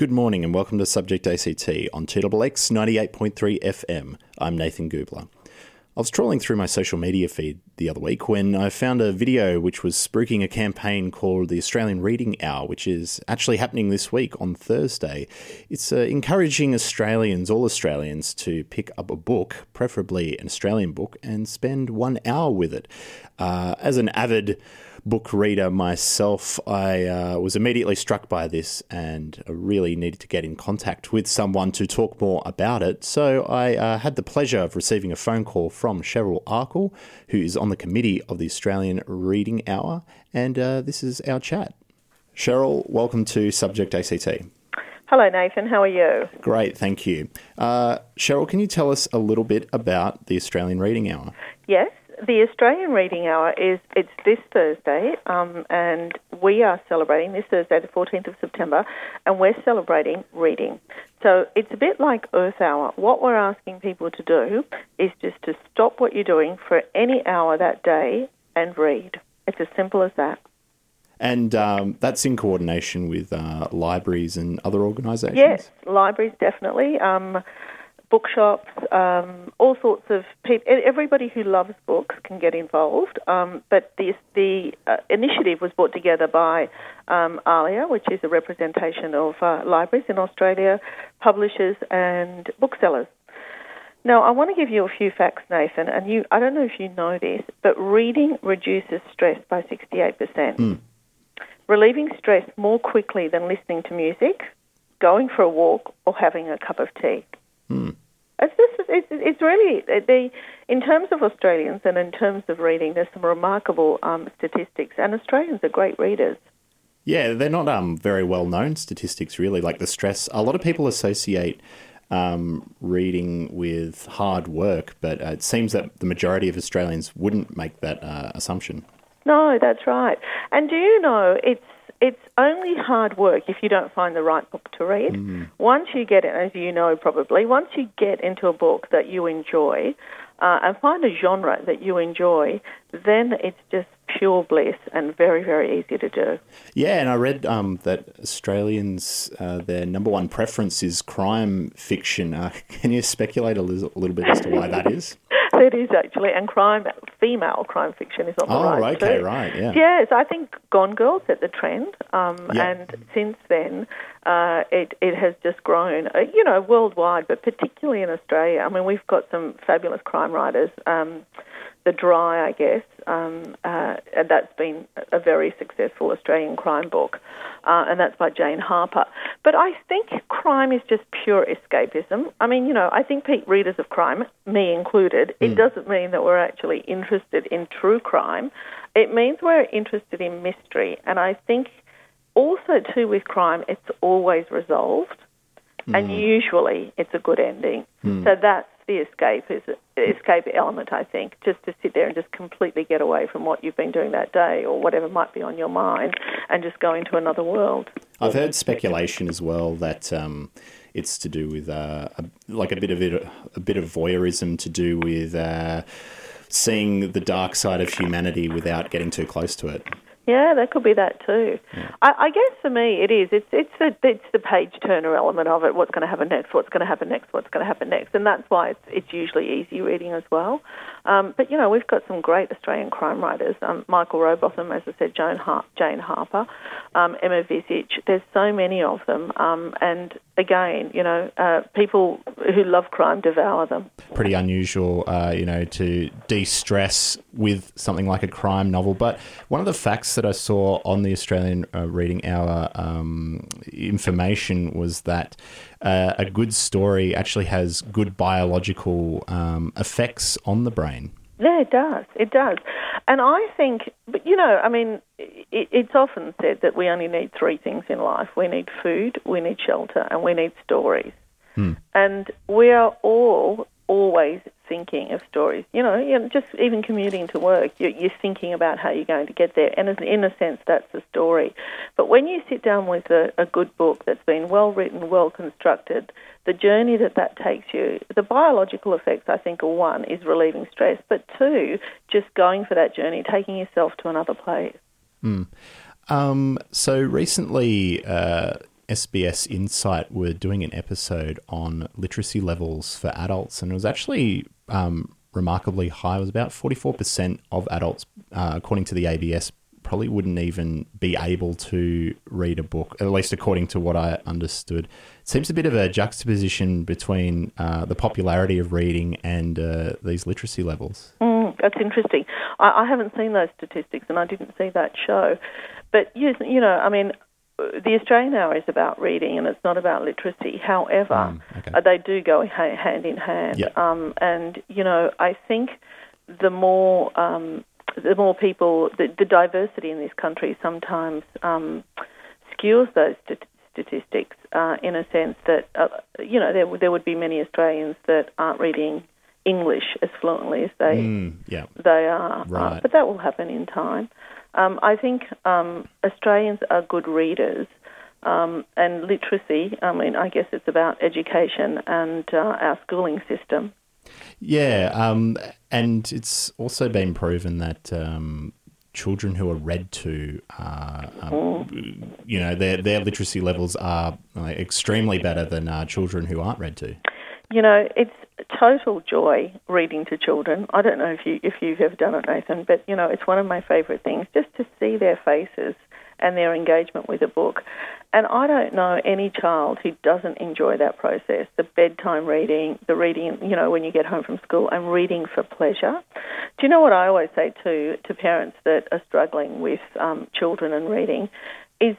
Good morning and welcome to Subject ACT on 2xx 98.3 FM. I'm Nathan Goobler. I was trawling through my social media feed the other week when I found a video which was spruiking a campaign called the Australian Reading Hour, which is actually happening this week on Thursday. It's encouraging Australians, all Australians, to pick up a book, preferably an Australian book, and spend 1 hour with it. As an avid book reader myself, I was immediately struck by this and really needed to get in contact with someone to talk more about it. So I had the pleasure of receiving a phone call from Cheryl Arkell, who is on the committee of the Australian Reading Hour, and this is our chat. Cheryl, welcome to Subject ACT. Hello, Nathan. How are you? Great, thank you. Cheryl, can you tell us a little bit about the Australian Reading Hour? Yes. The Australian Reading Hour it's this Thursday, and we are celebrating this Thursday, the 14th of September, and we're celebrating reading. So it's a bit like Earth Hour. What we're asking people to do is just to stop what you're doing for any hour that day and read. It's as simple as that. And that's in coordination with libraries and other organisations? Yes, libraries definitely. Bookshops, all sorts of people. Everybody who loves books can get involved. But the initiative was brought together by ALIA, which is a representation of libraries in Australia, publishers and booksellers. Now, I want to give you a few facts, Nathan, and I don't know if you know this, but reading reduces stress by 68%. Relieving stress more quickly than listening to music, going for a walk, or having a cup of tea. It's really, in terms of Australians and in terms of reading, there's some remarkable statistics, and Australians are great readers. Yeah, they're not very well-known statistics, really, like the stress. A lot of people associate reading with hard work, but it seems that the majority of Australians wouldn't make that assumption. No, that's right. And do you know, it's only hard work if you don't find the right book to read. Once you get it, as you know probably, once you get into a book that you enjoy and find a genre that you enjoy, then it's just pure bliss and very, very easy to do. Yeah, and I read that Australians, their number one preference is crime fiction. Can you speculate a little bit as to why that is? It is actually, and female crime fiction is on the rise. Oh, okay, too. Right, yeah. Yes, I think Gone Girl set the trend, and since then it has just grown, worldwide, but particularly in Australia. I mean, we've got some fabulous crime writers, The Dry, I guess, and that's been a very successful Australian crime book, and that's by Jane Harper. But I think crime is just pure escapism. I mean, I think readers of crime, me included, it doesn't mean that we're actually interested in true crime. It means we're interested in mystery, and I think also, too, with crime, it's always resolved, and usually it's a good ending. So that's the escape element, I think, just to sit there and just completely get away from what you've been doing that day or whatever might be on your mind and just go into another world. I've heard speculation as well that it's to do with a bit of voyeurism, to do with seeing the dark side of humanity without getting too close to it. Yeah, that could be that too. Yeah. I guess for me it is. It's the page-turner element of it, what's going to happen next, and that's why it's usually easy reading as well. But, we've got some great Australian crime writers, Michael Robotham, as I said, Jane Harper, Emma Visich. There's so many of them, and again, people who love crime devour them. Pretty unusual, to de-stress with something like a crime novel, but one of the facts that I saw on the Australian Reading Hour information was that a good story actually has good biological effects on the brain. Yeah, it does. And I think, it's often said that we only need three things in life. We need food, we need shelter, and we need stories. And we are all always thinking of stories. Just even commuting to work, you're thinking about how you're going to get there. And in a sense, that's the story. But when you sit down with a good book that's been well written, well constructed, the journey that takes you, the biological effects, I think, are one, is relieving stress, but two, just going for that journey, taking yourself to another place. So recently SBS Insight were doing an episode on literacy levels for adults, and it was actually remarkably high. It was about 44% of adults, according to the ABS, probably wouldn't even be able to read a book, at least according to what I understood. It seems a bit of a juxtaposition between the popularity of reading and these literacy levels. That's interesting. I haven't seen those statistics and I didn't see that show. But, you know, I mean, the Australian Hour is about reading and it's not about literacy. However, they do go hand in hand. Yep. And, you know, I think the more people, the diversity in this country sometimes skews those statistics in a sense that, you know, there would be many Australians that aren't reading English as fluently as they are. Right. But that will happen in time. I think Australians are good readers, and literacy, I mean, I guess it's about education and our schooling system. Yeah, and it's also been proven that children who are read to, you know, their literacy levels are extremely better than children who aren't read to. You know, it's total joy reading to children. I don't know if you've ever done it, Nathan, but, you know, it's one of my favourite things, just to see their faces and their engagement with a book. And I don't know any child who doesn't enjoy that process, the bedtime reading, the reading, you know, when you get home from school, and reading for pleasure. Do you know what I always say to parents that are struggling with children and reading is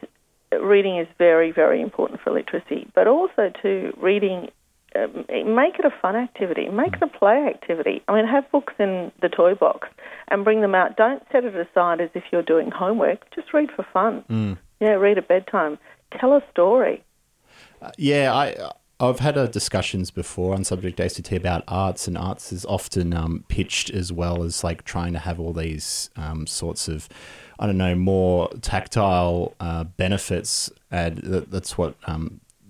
reading is very, very important for literacy, but also to reading. Make it a fun activity. Make it a play activity. I mean, have books in the toy box and bring them out. Don't set it aside as if you're doing homework. Just read for fun. Mm. Yeah, read at bedtime. Tell a story. Yeah, I've had discussions before on Subject ACT about arts, and arts is often pitched as well as like trying to have all these sorts of, I don't know, more tactile benefits. And that's what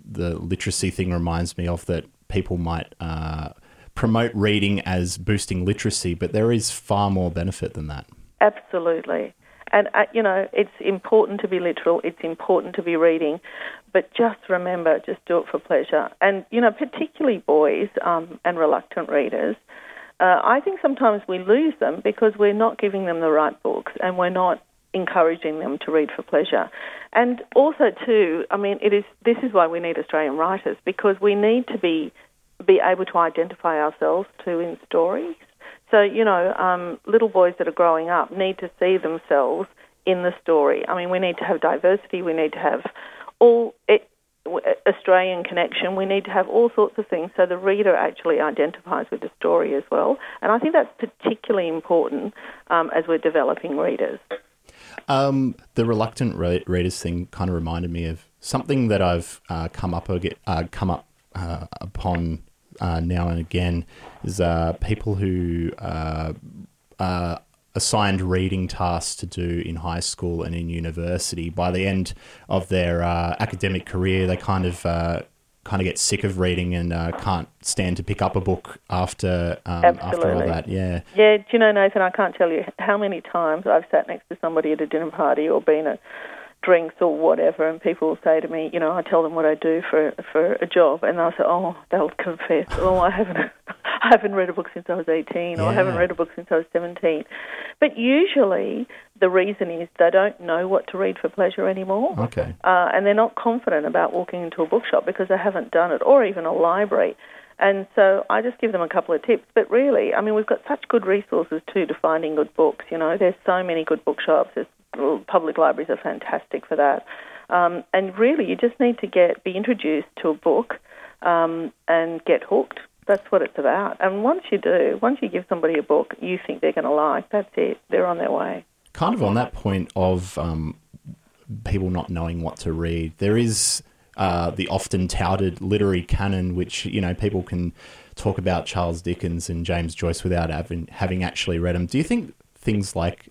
the literacy thing reminds me of, that people might promote reading as boosting literacy, but there is far more benefit than that. Absolutely. And, you know, it's important to be literal, it's important to be reading, but just remember, just do it for pleasure. And, you know, particularly boys and reluctant readers, I think sometimes we lose them because we're not giving them the right books and we're not encouraging them to read for pleasure. And also too, I mean, this is why we need Australian writers, because we need to be able to identify ourselves too in stories. So, you know, little boys that are growing up need to see themselves in the story. I mean, we need to have diversity, we need to have Australian connection, we need to have all sorts of things so the reader actually identifies with the story as well. And I think that's particularly important as we're developing readers. The reluctant readers thing kind of reminded me of something that I've come up upon now and again is people who are assigned reading tasks to do in high school and in university. By the end of their academic career, they kind of get sick of reading and can't stand to pick up a book after all that. Yeah. Yeah, do you know, Nathan, I can't tell you how many times I've sat next to somebody at a dinner party or been at drinks or whatever, and people will say to me, you know, I tell them what I do for a job, and they'll say, oh, they'll confess, I haven't read a book since I was 18, or I haven't read a book since I was 17. But usually the reason is they don't know what to read for pleasure anymore. Okay. And they're not confident about walking into a bookshop because they haven't done it, or even a library. And so I just give them a couple of tips. But really, I mean, we've got such good resources too to finding good books. You know, there's so many good bookshops. Public libraries are fantastic for that. And really, you just need to be introduced to a book and get hooked. That's what it's about. And once you give somebody a book you think they're going to like, that's it. They're on their way. Kind of on that point of people not knowing what to read, there is the often touted literary canon, which, you know, people can talk about Charles Dickens and James Joyce without having actually read them. Do you think things like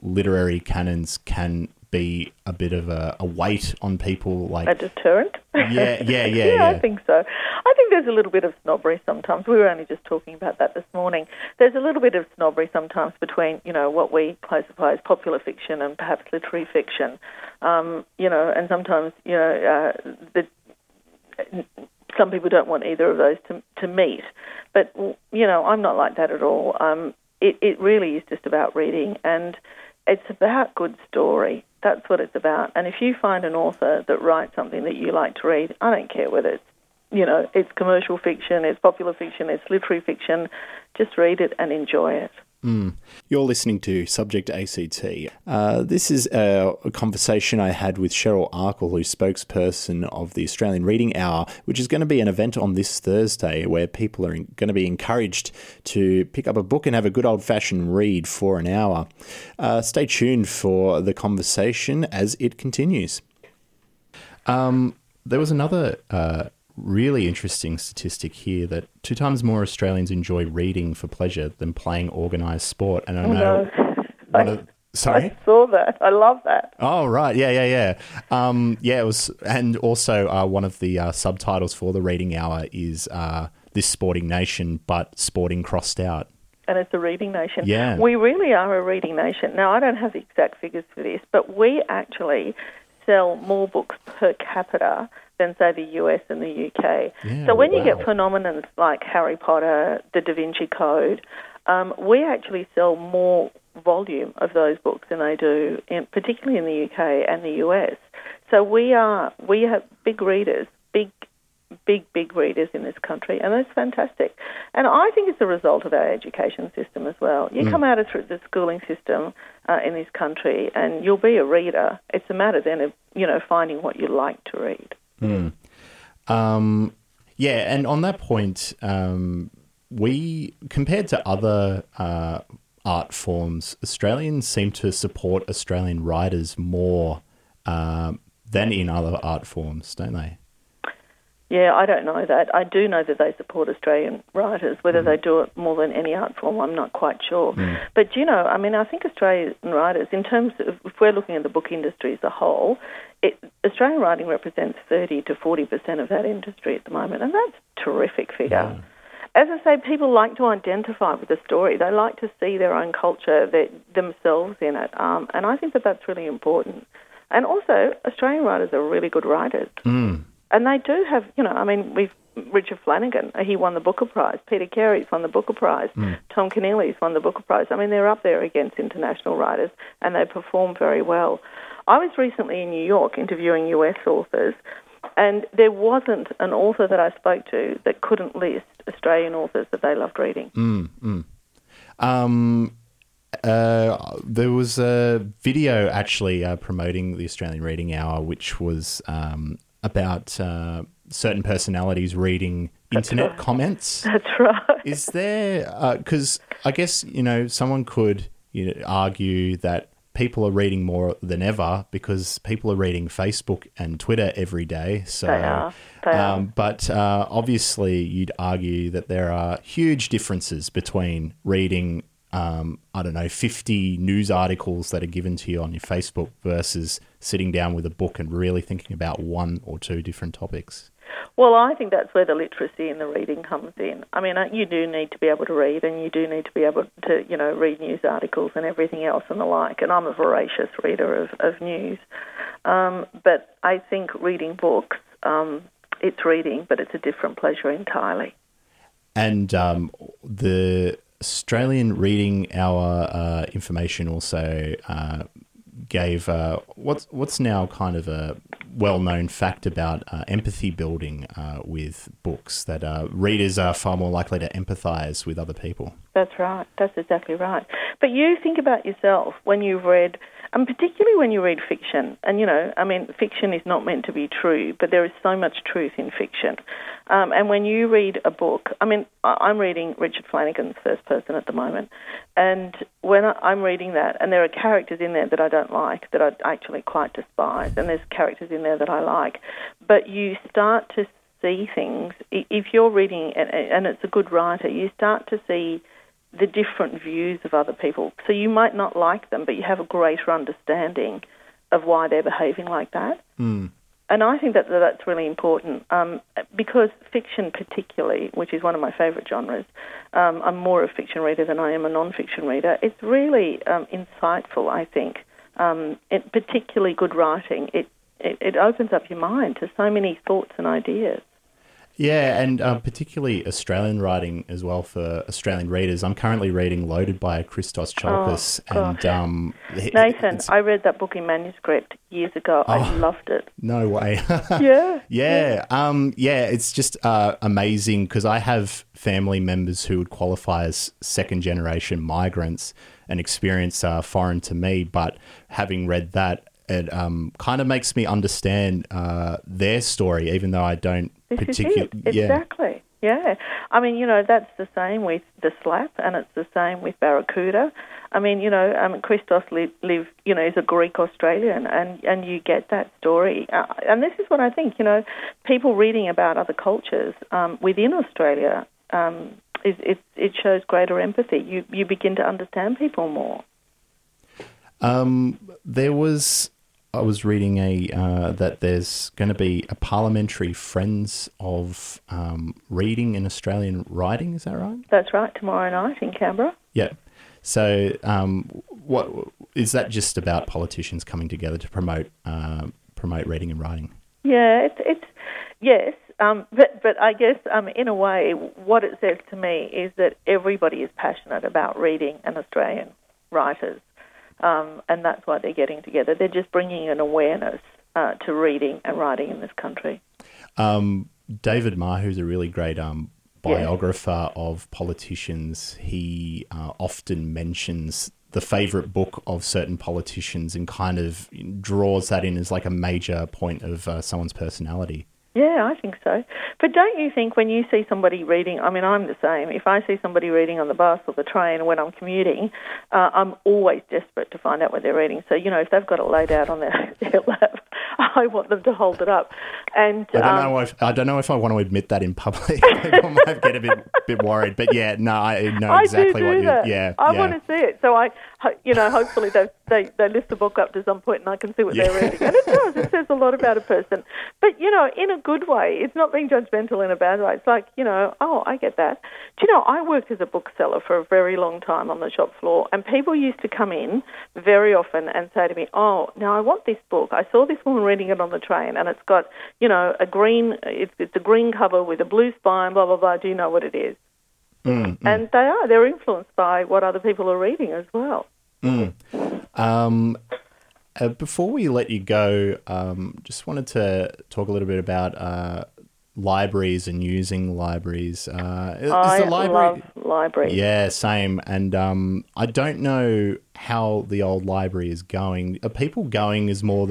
literary canons can be a bit of a weight on people, like a deterrent. Yeah. I think so. I think there's a little bit of snobbery sometimes. We were only just talking about that this morning. There's a little bit of snobbery sometimes between, you know, what we classify as popular fiction and perhaps literary fiction. You know, and sometimes, you know, some people don't want either of those to meet. But, you know, I'm not like that at all. It really is just about reading, and it's about good story. That's what it's about. And if you find an author that writes something that you like to read, I don't care whether it's, you know, it's commercial fiction, it's popular fiction, it's literary fiction, just read it and enjoy it. Mm. You're listening to Subject ACT. This is a conversation I had with Cheryl Arkell, who's spokesperson of the Australian Reading Hour, which is going to be an event on this Thursday where people are going to be encouraged to pick up a book and have a good old-fashioned read for an hour. Stay tuned for the conversation as it continues. There was another really interesting statistic here that 2 times more Australians enjoy reading for pleasure than playing organised sport. And I know... Sorry? I saw that. I love that. Oh, right. Yeah. It was... And also one of the subtitles for the Reading Hour is This Sporting Nation, but sporting crossed out. And it's a reading nation. Yeah. We really are a reading nation. Now, I don't have the exact figures for this, but we actually sell more books per capita than, say, the US and the UK. Yeah, so when you get phenomenons like Harry Potter, The Da Vinci Code, we actually sell more volume of those books than they do, particularly in the UK and the US. So we have big readers in this country, and that's fantastic. And I think it's a result of our education system as well. You come out of the schooling system in this country and you'll be a reader. It's a matter then of, you know, finding what you like to read. Mm. Yeah, and on that point, we, compared to other art forms, Australians seem to support Australian writers more than in other art forms, don't they? Yeah, I don't know that. I do know that they support Australian writers. Whether they do it more than any art form, I'm not quite sure. But, you know, I mean, I think Australian writers, in terms of, if we're looking at the book industry as a whole, Australian writing represents 30 to 40% of that industry at the moment, and that's a terrific figure. Yeah. As I say, people like to identify with the story. They like to see their own culture, themselves in it, and I think that that's really important. And also, Australian writers are really good writers. Mm. And they do have, you know, I mean, we've Richard Flanagan, he won the Booker Prize. Peter Carey's won the Booker Prize. Tom Keneally's won the Booker Prize. I mean, they're up there against international writers, and they perform very well. I was recently in New York interviewing US authors, and there wasn't an author that I spoke to that couldn't list Australian authors that they loved reading. There was a video actually promoting the Australian Reading Hour, which was... about certain personalities reading internet comments. That's right. Is there... Because I guess, you know, someone could argue that people are reading more than ever because people are reading Facebook and Twitter every day. So, they are. But obviously you'd argue that there are huge differences between reading, 50 news articles that are given to you on your Facebook versus sitting down with a book and really thinking about one or two different topics. Well, I think that's where the literacy and the reading comes in. I mean, you do need to be able to read, and you do need to be able to, you know, read news articles and everything else and the like, and I'm a voracious reader of news. But I think reading books, it's reading, but it's a different pleasure entirely. And the Australian Reading Hour information also gave what's now kind of a well-known fact about empathy building with books, that readers are far more likely to empathise with other people. That's right. That's exactly right. But you think about yourself when you've read, and particularly when you read fiction, and, you know, I mean, fiction is not meant to be true, but there is so much truth in fiction. And when you read a book, I mean, I'm reading Richard Flanagan's First Person at the moment, and when I'm reading that, and there are characters in there that I don't like, that I actually quite despise, and there's characters in there that I like, but you start to see things, if you're reading, and it's a good writer, you start to see the different views of other people. So you might not like them, but you have a greater understanding of why they're behaving like that. Mm. And I think that that's really important because fiction particularly, which is one of my favourite genres, I'm more a fiction reader than I am a non-fiction reader, it's really insightful, I think. Particularly good writing, it opens up your mind to so many thoughts and ideas. Yeah, and particularly Australian writing as well for Australian readers. I'm currently reading Loaded by Christos Tsiolkas. Nathan, I read that book in manuscript years ago. I loved it. No way. Yeah. It's just amazing because I have family members who would qualify as second-generation migrants and experience foreign to me, but having read that, it kind of makes me understand their story, even though I don't particularly... Exactly, yeah. I mean, you know, that's the same with The Slap and it's the same with Barracuda. I mean, you know, Christos lived, you know, is a Greek-Australian and you get that story. And this is what I think, you know, people reading about other cultures within Australia, it shows greater empathy. You begin to understand people more. I was reading that there's going to be a parliamentary Friends of Reading in Australian Writing, is that right? That's right, tomorrow night in Canberra. Yeah. So what is that just about politicians coming together to promote reading and writing? Yeah, it's yes, but I guess in a way what it says to me is that everybody is passionate about reading and Australian writers. And that's why they're getting together. They're just bringing an awareness to reading and writing in this country. David Marr, who's a really great biographer of politicians, he often mentions the favourite book of certain politicians and kind of draws that in as like a major point of someone's personality. Yeah, I think so. But don't you think when you see somebody reading, I mean, I'm the same. If I see somebody reading on the bus or the train when I'm commuting, I'm always desperate to find out what they're reading. So, you know, if they've got it laid out on their lap, I want them to hold it up. And I don't know if I want to admit that in public. People might get a bit worried. But, yeah, no, I know exactly what you... Yeah, I want to see it. So, hopefully they lift the book up to some point and I can see what they're reading. And it does. It says a lot about a person. But, you know, in a good way. It's not being judgmental in a bad way. It's like, you know, oh, I get that. Do you know, I worked as a bookseller for a very long time on the shop floor and people used to come in very often and say to me, oh, now I want this book. I saw this woman reading it on the train and it's got, you know, it's a green cover with a blue spine, blah, blah, blah. Do you know what it is? Mm-hmm. And they're influenced by what other people are reading as well. Mm. Before we let you go, just wanted to talk a little bit about libraries and using libraries. I love libraries. Yeah, same. And I don't know how the old library is going. Are people going ever,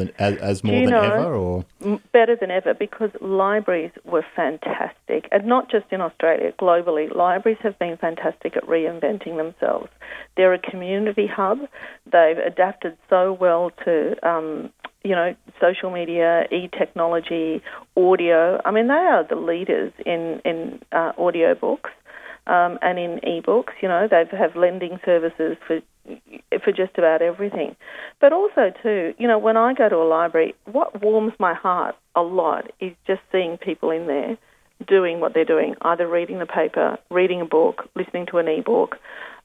or better than ever? Because libraries were fantastic, and not just in Australia. Globally, libraries have been fantastic at reinventing themselves. They're a community hub. They've adapted so well to you know, social media, e-technology, audio. I mean, they are the leaders in audio books and in ebooks. You know, they have lending services for just about everything. But also, too, you know, when I go to a library, what warms my heart a lot is just seeing people in there doing what they're doing, either reading the paper, reading a book, listening to an e-book.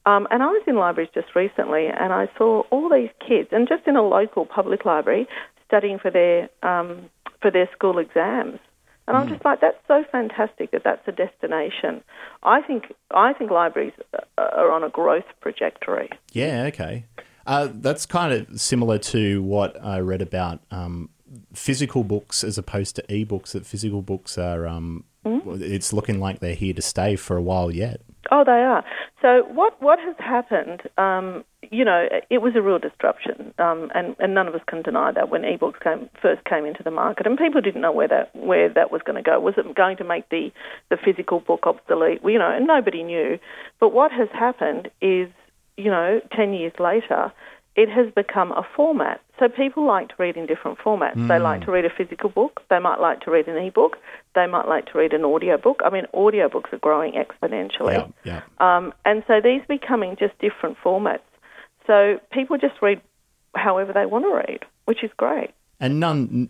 And I was in libraries just recently and I saw all these kids, and just in a local public library, studying for their school exams. And I'm just like, that's so fantastic that that's a destination. I think libraries are on a growth trajectory. Yeah, okay. That's kind of similar to what I read about physical books as opposed to e-books, that physical books are, it's looking like they're here to stay for a while yet. Oh, they are. So what has happened, you know, it was a real disruption, and none of us can deny that when ebooks first came into the market, and people didn't know where that was going to go. Was it going to make the physical book obsolete? You know, and nobody knew. But what has happened is, you know, 10 years later, it has become a format. So people like to read in different formats. Mm. They like to read a physical book. They might like to read an e-book. They might like to read an audio book. I mean, audiobooks are growing exponentially. Yeah. And so these becoming just different formats. So people just read however they want to read. which is great. And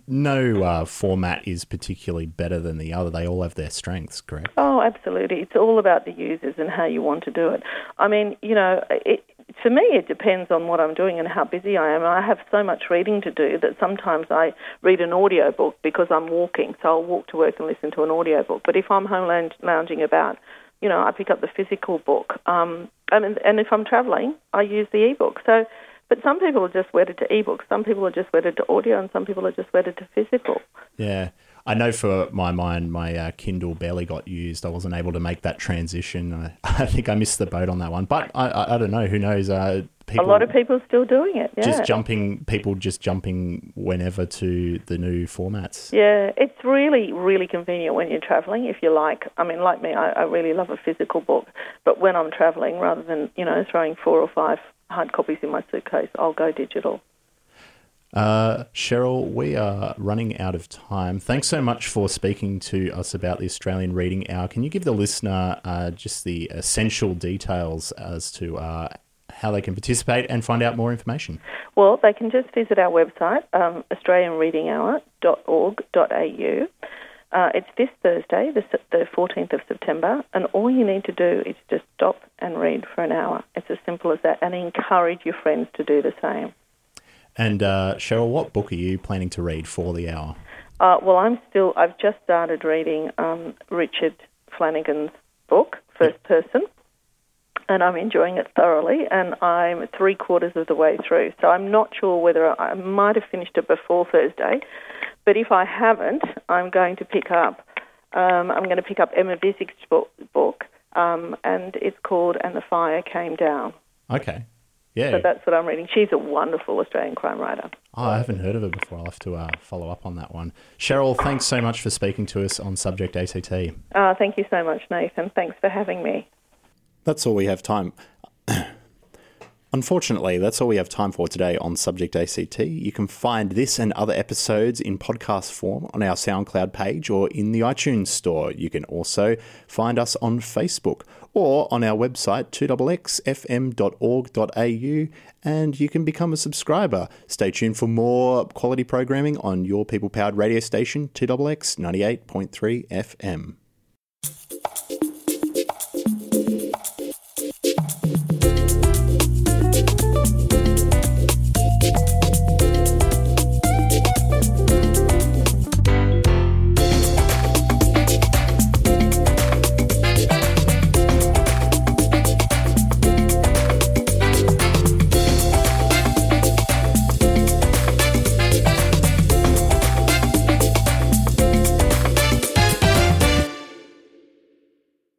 no format is particularly better than the other. They all have their strengths, correct? Oh, absolutely. It's all about the users and how you want to do it. I mean, you know, for me it depends on what I'm doing and how busy I am. I have so much reading to do that sometimes I read an audio book because I'm walking, so I'll walk to work and listen to an audio book. But if I'm home lounging about, you know, I pick up the physical book. And if I'm travelling, I use the e-book. But some people are just wedded to ebooks, some people are just wedded to audio, and some people are just wedded to physical. Yeah. I know for my Kindle barely got used. I wasn't able to make that transition. I think I missed the boat on that one. But I don't know. Who knows? A lot of people are still doing it. Yeah. People just jumping whenever to the new formats. Yeah. It's really, really convenient when you're travelling. If you like, I mean, like me, I really love a physical book. But when I'm travelling, rather than, you know, throwing 4 or 5 hard copies in my suitcase, I'll go digital. Cheryl, we are running out of time. Thanks so much for speaking to us about the Australian Reading Hour. Can you give the listener just the essential details as to how they can participate and find out more information? Well, they can just visit our website, australianreadinghour.org.au. It's this Thursday, the 14th of September, and all you need to do is just stop and read for an hour. It's as simple as that, and encourage your friends to do the same. And Cheryl, what book are you planning to read for the hour? Well, I've just started reading Richard Flanagan's book, First Person, and I'm enjoying it thoroughly, and I'm 3/4 of the way through. So I'm not sure whether I might have finished it before Thursday, but if I haven't, I'm going to pick up. I'm going to pick up Emma Visich's book, and it's called "And the Fire Came Down." Okay. Yeah. So that's what I'm reading. She's a wonderful Australian crime writer. Oh, I haven't heard of her before. I'll have to follow up on that one. Cheryl, thanks so much for speaking to us on Subject ACT. Thank you so much, Nathan. Thanks for having me. That's all we have time. Unfortunately, that's all we have time for today on Subject ACT. You can find this and other episodes in podcast form on our SoundCloud page or in the iTunes store. You can also find us on Facebook or on our website, 2xx fm.org.au, and you can become a subscriber. Stay tuned for more quality programming on your people-powered radio station, 2xx 98.3 FM.